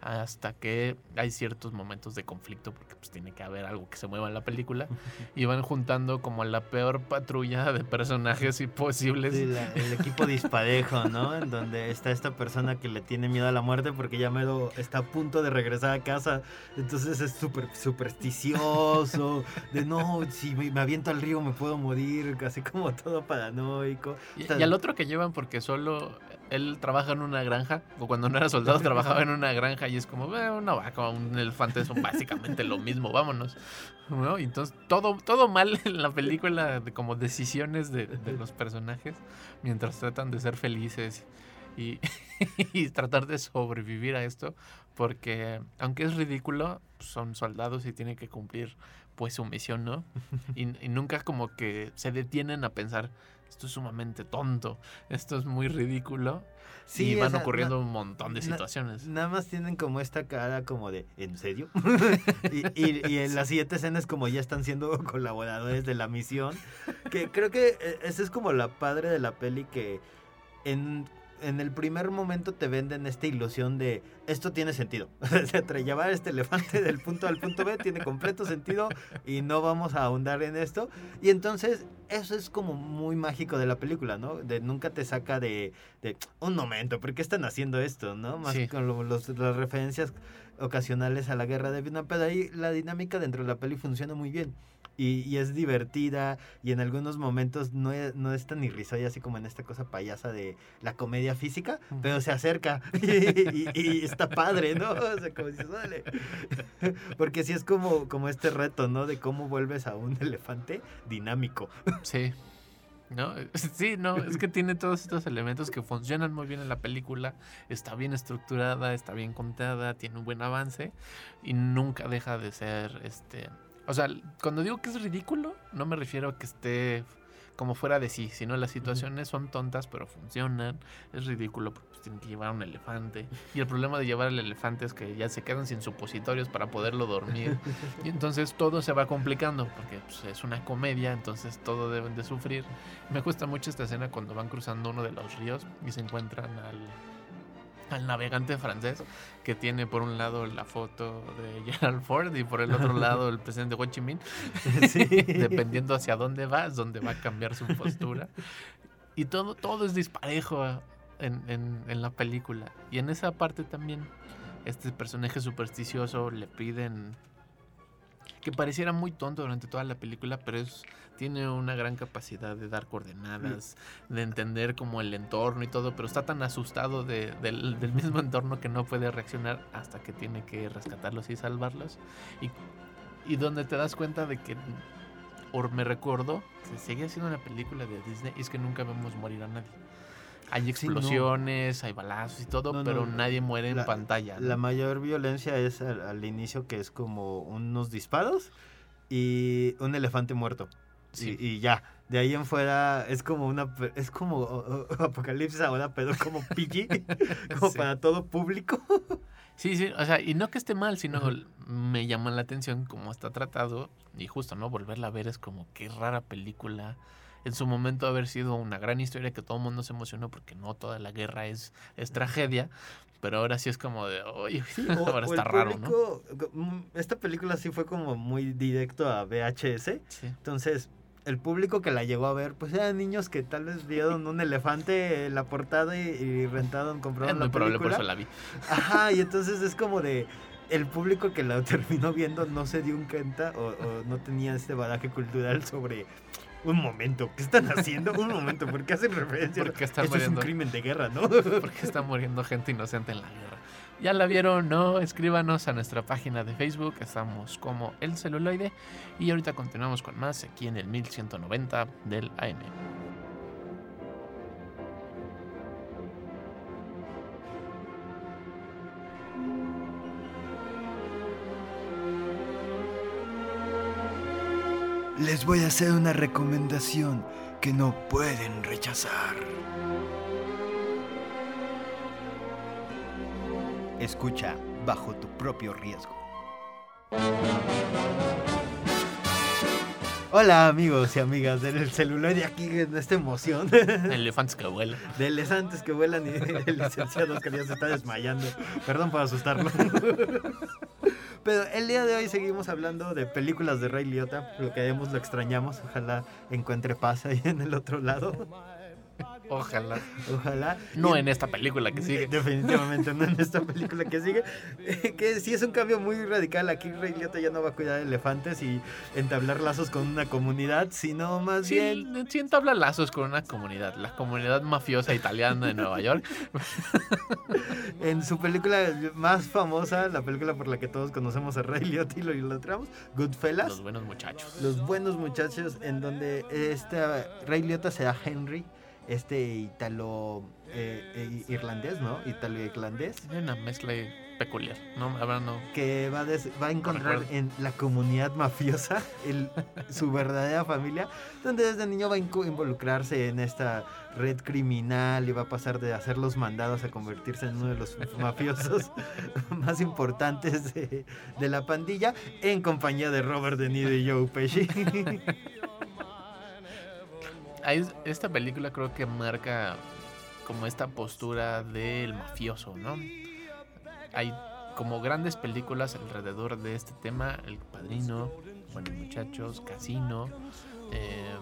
hasta que hay ciertos momentos de conflicto, porque pues tiene que haber algo que se mueva en la película, y van juntando como la peor patrulla de personajes imposibles. Sí, la, el equipo disparejo, ¿no? En donde está esta persona que le tiene miedo a la muerte porque ya mero está a punto de regresar a casa, entonces es súper supersticioso, de no, si me, me aviento al río me puedo morir, casi como todo paranoico. Y, y al otro que llevan porque solo él trabaja en una granja, o cuando no era soldado trabajaba en una granja, y es como, bueno, una vaca, un elefante son básicamente lo mismo, vámonos, ¿no? Entonces todo, todo mal en la película, como decisiones de, de los personajes mientras tratan de ser felices y, y tratar de sobrevivir a esto, porque aunque es ridículo, son soldados y tienen que cumplir pues su misión, ¿no? Y, y nunca como que se detienen a pensar, esto es sumamente tonto, esto es muy ridículo. Sí, y van o sea, ocurriendo na, un montón de situaciones. Na, nada más tienen como esta cara como de, ¿en serio? y, y, y en la siguiente escena es como ya están siendo colaboradores de la misión. Que creo que esa es como la padre de la peli, que en... en el primer momento te venden esta ilusión de esto tiene sentido. O sea, llevar este elefante del punto A al punto B tiene completo sentido y no vamos a ahondar en esto. Y entonces eso es como muy mágico de la película, ¿no? De nunca te saca de, de un momento, ¿por qué están haciendo esto? ¿No? Más sí. con lo, los, las referencias ocasionales a la guerra de Vietnam, pero ahí la dinámica dentro de la peli funciona muy bien. Y, y es divertida, y en algunos momentos no es, no es tan irrisoria así como en esta cosa payasa de la comedia física, pero se acerca y, y, y está padre, ¿no? O sea, como si sale. Porque sí es como, como este reto, ¿no? De cómo vuelves a un elefante dinámico. Sí. No, sí, no, es que tiene todos estos elementos que funcionan muy bien en la película, está bien estructurada, está bien contada, tiene un buen avance y nunca deja de ser este... O sea, cuando digo que es ridículo, no me refiero a que esté como fuera de sí, sino las situaciones son tontas, pero funcionan. Es ridículo porque pues tienen que llevar un elefante. Y el problema de llevar al elefante es que ya se quedan sin supositorios para poderlo dormir. Y entonces todo se va complicando, porque pues, es una comedia, entonces todo deben de sufrir. Me gusta mucho esta escena cuando van cruzando uno de los ríos y se encuentran al... al navegante francés, que tiene por un lado la foto de Gerald Ford y por el otro lado el presidente Ho Chi Minh. Sí. Dependiendo hacia dónde va, es donde va a cambiar su postura. Y todo, todo es disparejo en, en, en la película. Y en esa parte también, este personaje supersticioso le piden... que pareciera muy tonto durante toda la película, pero es, tiene una gran capacidad de dar coordenadas, de entender como el entorno y todo, pero está tan asustado de, de, del, del mismo entorno que no puede reaccionar hasta que tiene que rescatarlos y salvarlos. Y, y donde te das cuenta de que, o me recuerdo, que sigue siendo una película de Disney, es que nunca vemos morir a nadie. Hay explosiones, sí, no. hay balazos y todo, no, pero no, nadie muere en la, pantalla, ¿no? La mayor violencia es al, al inicio, que es como unos disparos y un elefante muerto. Sí. Y, y ya, de ahí en fuera es como una es como o, o, Apocalipsis ahora, pero como P G, como sí. para todo público. Sí, sí, o sea, y no que esté mal, sino uh-huh. me llama la atención cómo está tratado y justo, ¿no? Volverla a ver es como qué rara película. En su momento haber sido una gran historia que todo el mundo se emocionó, porque no toda la guerra es, es tragedia, pero ahora sí es como de, oye, sí, ahora está raro, ¿no? Esta película sí fue como muy directo a V H S, sí. Entonces... el público que la llegó a ver, pues eran niños que tal vez vieron un elefante en la portada y, y rentaron, compraron la película. Es muy probable, por eso la vi. Ajá, y entonces es como de, el público que la terminó viendo no se dio cuenta o, o no tenía este bagaje cultural sobre, un momento, ¿qué están haciendo? Un momento, ¿por qué hacen referencia? Porque está muriendo. Eso es un crimen de guerra, ¿no? Porque está muriendo gente inocente en la guerra. ¿Ya la vieron? No, escríbanos a nuestra página de Facebook, estamos como El Celuloide, y ahorita continuamos con más aquí en el mil ciento noventa del A M. Les voy a hacer una recomendación que no pueden rechazar. Escucha bajo tu propio riesgo. Hola amigos y amigas del celular, de aquí en esta emoción. De elefantes que vuelan. De elefantes que vuelan y el licenciado que ya se está desmayando. Perdón por asustarlo. Pero el día de hoy seguimos hablando de películas de Ray Liotta. Lo queremos, lo extrañamos. Ojalá encuentre paz ahí en el otro lado. Ojalá. Ojalá. No en esta película que sigue. Definitivamente no en esta película que sigue. Que sí es un cambio muy radical. Aquí Ray Liotta ya no va a cuidar elefantes y entablar lazos con una comunidad, sino más sí, bien... Sí entabla lazos con una comunidad. La comunidad mafiosa italiana de Nueva York. En su película más famosa, la película por la que todos conocemos a Ray Liotta y lo idolatramos, Goodfellas. Los buenos muchachos. Los buenos muchachos, en donde este Ray Liotta será Henry, este italo-irlandés, eh, ¿no? Italo-irlandés. Una mezcla peculiar, ¿no? Ahora no. Que va, des, va a encontrar no en la comunidad mafiosa el, su verdadera familia, donde desde niño va a involucrarse en esta red criminal y va a pasar de hacer los mandados a convertirse en uno de los mafiosos más importantes de, de la pandilla, en compañía de Robert De Niro y Joe Pesci. Esta película creo que marca como esta postura del mafioso, ¿no? Hay como grandes películas alrededor de este tema: El Padrino, Buenos Muchachos, Casino, eh,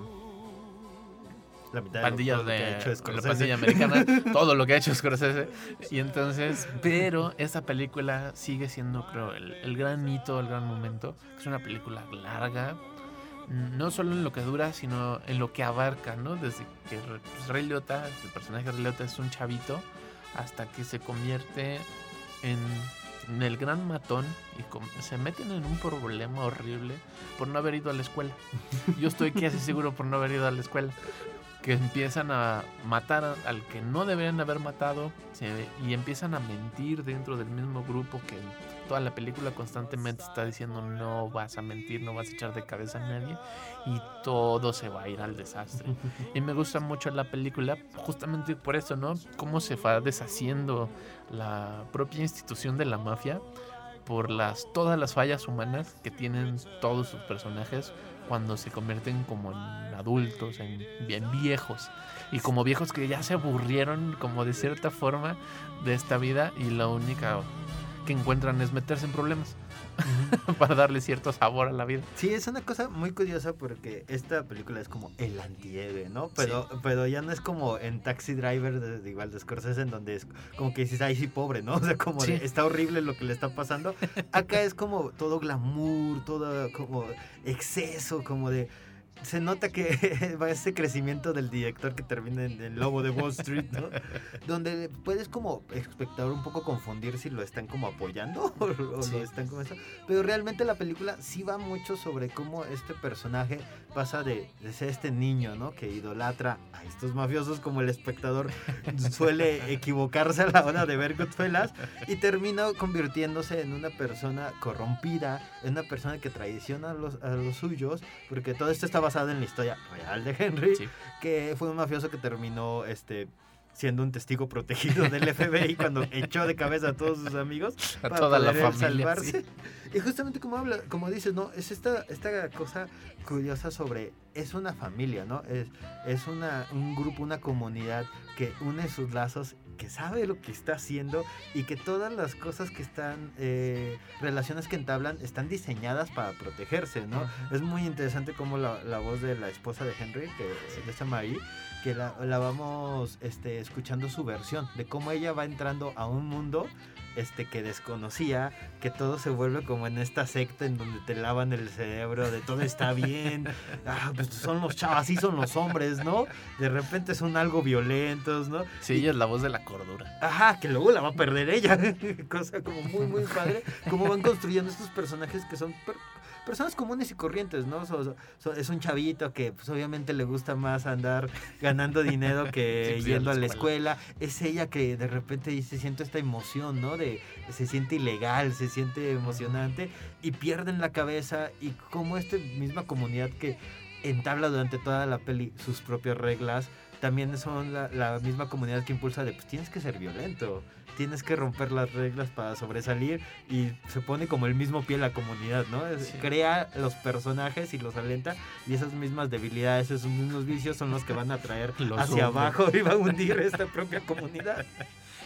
la mitad pandilla de, de hecho Scorsese, la pandilla americana, todo lo que ha hecho Scorsese. Y entonces, pero esta película sigue siendo, creo, el, el gran hito, el gran momento. Es una película larga. No solo en lo que dura, sino en lo que abarca, ¿no? Desde que pues, Ray Liotta, el personaje de Ray Liotta es un chavito, hasta que se convierte en, en el gran matón y con, se meten en un problema horrible por no haber ido a la escuela. Yo estoy casi seguro por no haber ido a la escuela. Que empiezan a matar al que no deberían haber matado se, y empiezan a mentir dentro del mismo grupo que toda la película constantemente está diciendo no vas a mentir, no vas a echar de cabeza a nadie y todo se va a ir al desastre. Y me gusta mucho la película justamente por eso, ¿no? Cómo se va deshaciendo la propia institución de la mafia por las, todas las fallas humanas que tienen todos sus personajes cuando se convierten como en adultos, en bien viejos, y como viejos que ya se aburrieron como de cierta forma de esta vida y la única que encuentran es meterse en problemas para darle cierto sabor a la vida. Sí, es una cosa muy curiosa porque esta película es como el antihéroe, ¿no? Pero, sí. pero ya no es como en Taxi Driver de, de igual de Scorsese, en donde es como que dices, ay, sí, pobre, ¿no? O sea, como sí. de, está horrible lo que le está pasando. Acá es como todo glamour, todo como exceso, como de... Se nota que va ese crecimiento del director que termina en El Lobo de Wall Street, ¿no? Donde puedes como espectador un poco confundir si lo están como apoyando o, o sí. lo están como eso. Pero realmente la película sí va mucho sobre cómo este personaje pasa de, de ser este niño, ¿no? Que idolatra a estos mafiosos, como el espectador suele equivocarse a la hora de ver Goodfellas, y termina convirtiéndose en una persona corrompida, en una persona que traiciona a los, a los suyos, porque todo esto está basado en la historia real de Henry, sí. que fue un mafioso que terminó este, siendo un testigo protegido del F B I cuando echó de cabeza a todos sus amigos a para toda poder la familia, salvarse. Sí. Y justamente como habla, como dices, ¿no? Es esta, esta cosa curiosa sobre es una familia, ¿no? Es, es una, un grupo, una comunidad que une sus lazos, que sabe lo que está haciendo y que todas las cosas que están, eh, relaciones que entablan, están diseñadas para protegerse, ¿no? Uh-huh. Es muy interesante como la, la voz de la esposa de Henry, que sí. de Samari, que la, la vamos este, escuchando su versión de cómo ella va entrando a un mundo este que desconocía, que todo se vuelve como en esta secta en donde te lavan el cerebro de todo está bien, ah, pues son los chavos, así son los hombres, ¿no? De repente son algo violentos, ¿no? Sí, y, ella es la voz de la cordura. Ajá, que luego la va a perder ella, cosa como muy, muy padre, cómo van construyendo estos personajes que son... Per- personas comunes y corrientes, ¿no? So, so, so, es un chavito que pues, obviamente le gusta más andar ganando dinero que sí, yendo a la escuela. escuela. Es ella que de repente dice, siento esta emoción, ¿no? De, se siente ilegal, se siente emocionante y pierden la cabeza y como esta misma comunidad que entabla durante toda la peli sus propias reglas, también son la, la misma comunidad que impulsa de, pues tienes que ser violento. Tienes que romper las reglas para sobresalir y se pone como el mismo pie la comunidad, ¿no? Sí. Crea los personajes y los alenta y esas mismas debilidades, esos mismos vicios son los que van a traer los hacia hombres. Abajo y va a hundir esta propia comunidad.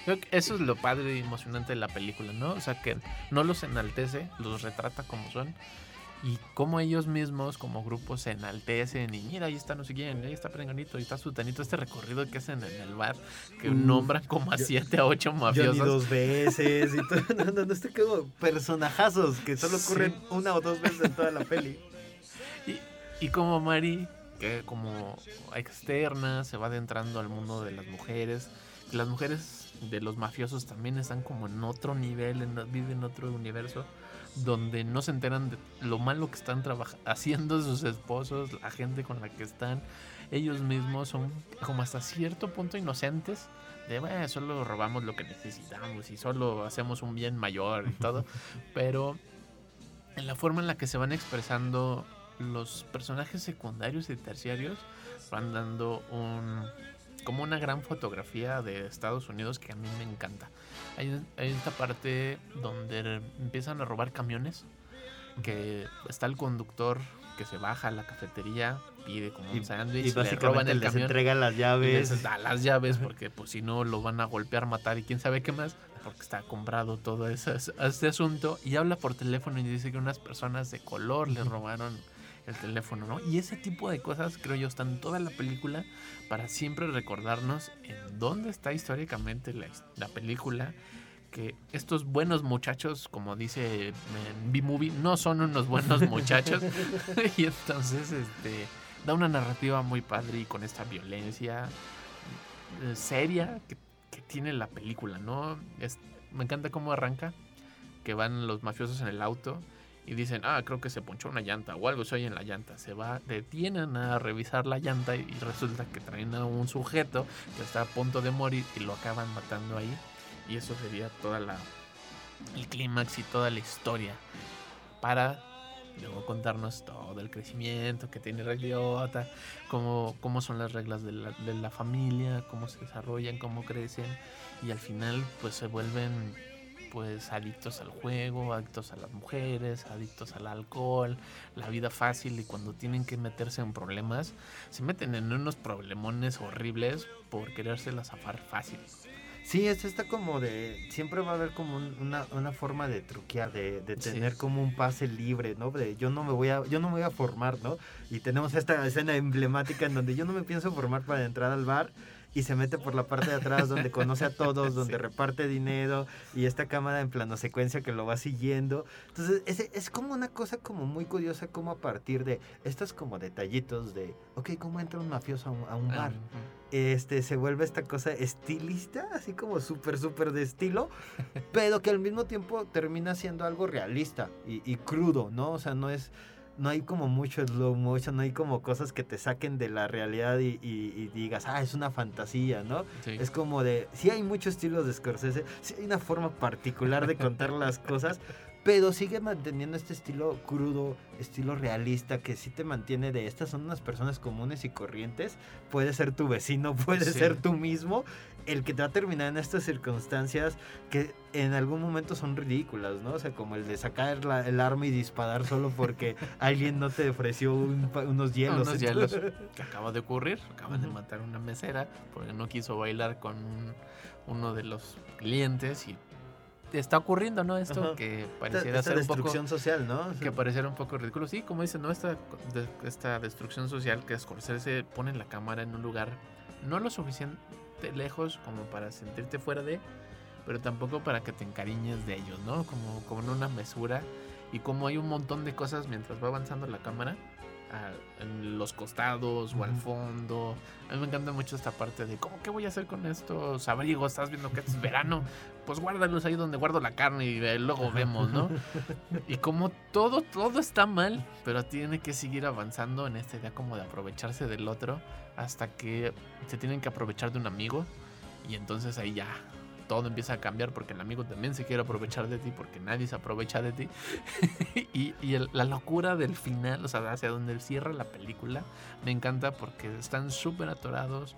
Creo que eso es lo padre y emocionante de la película, ¿no? O sea, que no los enaltece, los retrata como son. Y cómo ellos mismos, como grupos, se enaltecen. Y mira, ahí está no sé quién, ahí está Perenganito, ahí está Sutanito. Este recorrido que hacen en el bar, que mm, nombran como a yo, siete a ocho mafiosos. Yo ni dos veces. Y todo, no, no, no estoy como personajazos que solo ocurren sí. una o dos veces en toda la peli. Y, y como Mari, que como externa, se va adentrando al mundo de las mujeres. Las mujeres de los mafiosos también están como en otro nivel, en, viven en otro universo. Donde no se enteran de lo malo que están traba- haciendo sus esposos, la gente con la que están ellos mismos son como hasta cierto punto inocentes de, bueno, solo robamos lo que necesitamos y solo hacemos un bien mayor y todo, pero en la forma en la que se van expresando los personajes secundarios y terciarios van dando un como una gran fotografía de Estados Unidos que a mí me encanta. Hay, hay esta parte donde empiezan a robar camiones, que está el conductor que se baja a la cafetería, pide como un sándwich, le roban el les camión, entregan las llaves, les da las llaves porque pues si no lo van a golpear, matar y quién sabe qué más, porque está comprado todo ese, ese asunto, y habla por teléfono y dice que unas personas de color le robaron el teléfono, ¿no? Y ese tipo de cosas, creo yo, están en toda la película para siempre recordarnos en dónde está históricamente la, la película, que estos buenos muchachos, como dice en B-Movie, no son unos buenos muchachos. Y entonces este, da una narrativa muy padre y con esta violencia seria que, que tiene la película, ¿no? Es, me encanta cómo arranca, que van los mafiosos en el auto y dicen, ah, creo que se ponchó una llanta o algo se oye en la llanta. Se va, detienen a revisar la llanta y, y resulta que traen a un sujeto que está a punto de morir y lo acaban matando ahí. Y eso sería toda la el clímax y toda la historia para luego contarnos todo el crecimiento que tiene Ray Liotta, cómo, cómo son las reglas de la, de la familia, cómo se desarrollan, cómo crecen y al final pues se vuelven pues adictos al juego, adictos a las mujeres, adictos al alcohol, la vida fácil, y cuando tienen que meterse en problemas se meten en unos problemones horribles por querérsela zafar fácil. Sí, esto está como de, siempre va a haber como un, una, una forma de truquear, de, de tener sí. como un pase libre, ¿no? De yo no me voy a, yo no me voy a formar, ¿no? Y tenemos esta escena emblemática en donde yo no me pienso formar para entrar al bar y se mete por la parte de atrás donde conoce a todos, donde sí. reparte dinero y esta cámara en plano secuencia que lo va siguiendo. Entonces, es, es como una cosa como muy curiosa, como a partir de estos como detallitos de, ok, ¿cómo entra un mafioso a un, a un bar? Uh-huh. Este, se vuelve esta cosa estilista, así como súper, súper de estilo, pero que al mismo tiempo termina siendo algo realista y, y crudo, ¿no? O sea, no es, no hay como mucho slow motion, no hay como cosas que te saquen de la realidad y, y, y digas, ah, es una fantasía, ¿no? Sí. Es como de, sí hay muchos estilos de Scorsese, sí hay una forma particular de contar las cosas, pero sigue manteniendo este estilo crudo, estilo realista, que sí te mantiene de estas son unas personas comunes y corrientes. Puede ser tu vecino, puede sí. ser tú mismo, el que te va a terminar en estas circunstancias que en algún momento son ridículas, ¿no? O sea, como el de sacar la, el arma y disparar solo porque alguien no te ofreció un, unos hielos. No, unos hielos que acaba de ocurrir, acaban de matar a una mesera porque no quiso bailar con uno de los clientes y está ocurriendo, ¿no? Esto Ajá. que pareciera esta, esta ser un poco... destrucción social, ¿no? Sí. Que pareciera un poco ridículo. Sí, como dicen, ¿no? Esta, de, esta destrucción social que Scorsese pone la cámara en un lugar no lo suficiente lejos como para sentirte fuera de, pero tampoco para que te encariñes de ellos, ¿no? Como, como en una mesura. Y como hay un montón de cosas mientras va avanzando la cámara, a, en los costados o al fondo. A mí me encanta mucho esta parte de ¿cómo qué voy a hacer con estos abrigos? Estás viendo que es verano, pues guárdalos ahí donde guardo la carne y eh, luego vemos, ¿no? Y como todo, todo está mal, pero tiene que seguir avanzando en esta idea como de aprovecharse del otro hasta que se tienen que aprovechar de un amigo y entonces ahí ya todo empieza a cambiar porque el amigo también se quiere aprovechar de ti porque nadie se aprovecha de ti. y y el, la locura del final, o sea, hacia donde cierra la película, me encanta porque están súper atorados,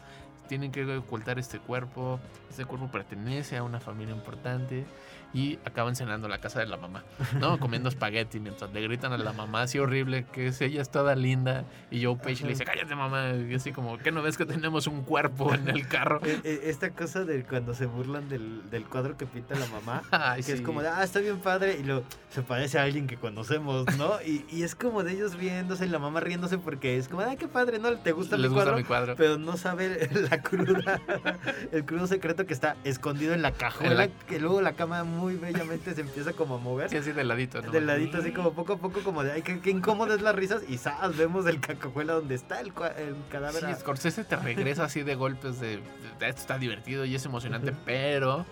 tienen que ocultar este cuerpo, este cuerpo pertenece a una familia importante y acaban cenando en la casa de la mamá, ¿no? Comiendo espagueti mientras le gritan a la mamá así horrible que es ella es toda linda y Joe Pesci le dice, cállate mamá, y así como, ¿qué no ves que tenemos un cuerpo en el carro? Esta cosa de cuando se burlan del, del cuadro que pinta la mamá, Ay, que sí. es como, de, ah, está bien padre, y lo, se parece a alguien que conocemos, ¿no? Y, y es como de ellos riéndose y la mamá riéndose porque es como, ah, qué padre, ¿no? ¿Te gusta, mi, gusta cuadro? mi cuadro? Pero no sabe la cruda, el crudo secreto que está escondido en la cajuela, la... que luego la cámara muy bellamente se empieza como a mover. Sí, así de ladito, ¿no? De ladito, así como poco a poco, como de, ay, qué, qué incómodas las risas, y ¡zas! Vemos el cacajuela donde está el, el cadáver. Sí, Scorsese te regresa así de golpes de, de, de, esto está divertido y es emocionante, pero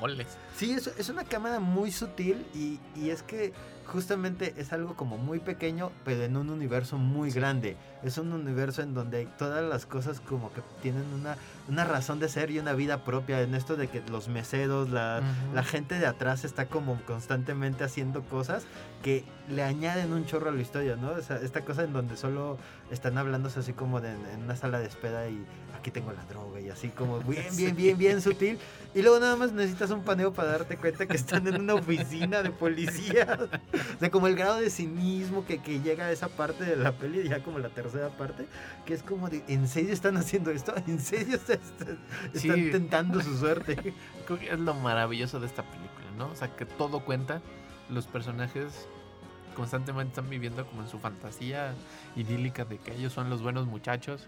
moles. Sí, es, es una cámara muy sutil y, y es que justamente es algo como muy pequeño, pero en un universo muy grande. Es un universo en donde todas las cosas como que tienen una, una razón de ser y una vida propia. En esto de que los meseros, la, uh-huh. la gente de atrás está como constantemente haciendo cosas que le añaden un chorro a la historia, ¿no? O sea, esta cosa en donde solo están hablándose así como de, en una sala de espera y aquí tengo la droga y así como bien, bien, bien, bien, bien sutil. Y luego nada más necesitas un paneo para darte cuenta que están en una oficina de policía. O sea, como el grado de cinismo que, que llega a esa parte de la peli, ya como la tercera parte, que es como de, ¿en serio están haciendo esto? ¿En serio están, están sí. tentando su suerte? Creo que es lo maravilloso de esta película, ¿no? O sea, que todo cuenta, los personajes constantemente están viviendo como en su fantasía idílica de que ellos son los buenos muchachos.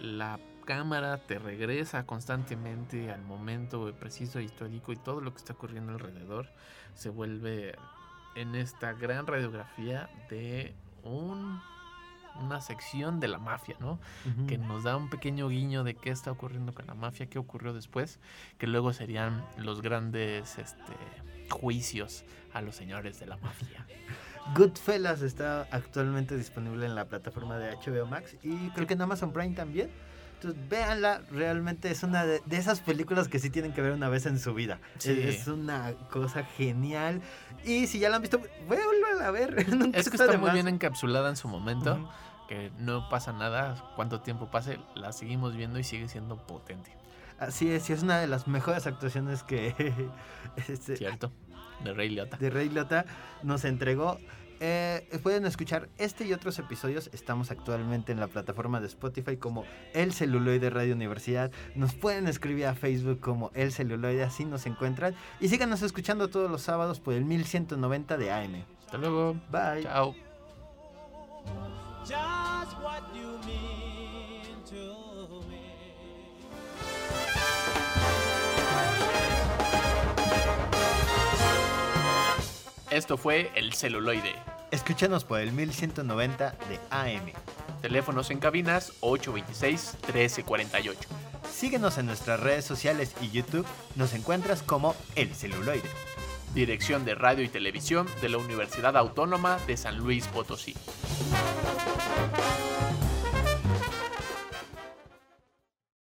La cámara te regresa constantemente al momento preciso histórico y todo lo que está ocurriendo alrededor se vuelve en esta gran radiografía de un, una sección de la mafia, ¿no? Uh-huh. Que nos da un pequeño guiño de qué está ocurriendo con la mafia, qué ocurrió después, que luego serían los grandes este, juicios a los señores de la mafia. Goodfellas está actualmente disponible en la plataforma de H B O Max y creo que en Amazon Prime también. Entonces, véanla, realmente es una de, de esas películas que sí tienen que ver una vez en su vida. Sí. Es, es una cosa genial. Y si ya la han visto, vuelvan a ver. Es que está, está muy bien encapsulada en su momento, uh-huh. que no pasa nada. Cuánto tiempo pase, la seguimos viendo y sigue siendo potente. Así es, y es una de las mejores actuaciones que... este, Cierto, de Ray Liotta. De Ray Liotta nos entregó... Eh, pueden escuchar este y otros episodios. Estamos actualmente en la plataforma de Spotify como El Celuloide Radio Universidad. Nos pueden escribir a Facebook como El Celuloide, así nos encuentran. Y síganos escuchando todos los sábados por el mil ciento noventa de A M. Hasta luego. Bye. Chao. Esto fue El Celuloide. Escúchanos por el mil ciento noventa de A M. Teléfonos en cabinas ocho veintiséis, trece cuarenta y ocho. Síguenos en nuestras redes sociales y YouTube. Nos encuentras como El Celuloide. Dirección de Radio y Televisión de la Universidad Autónoma de San Luis Potosí.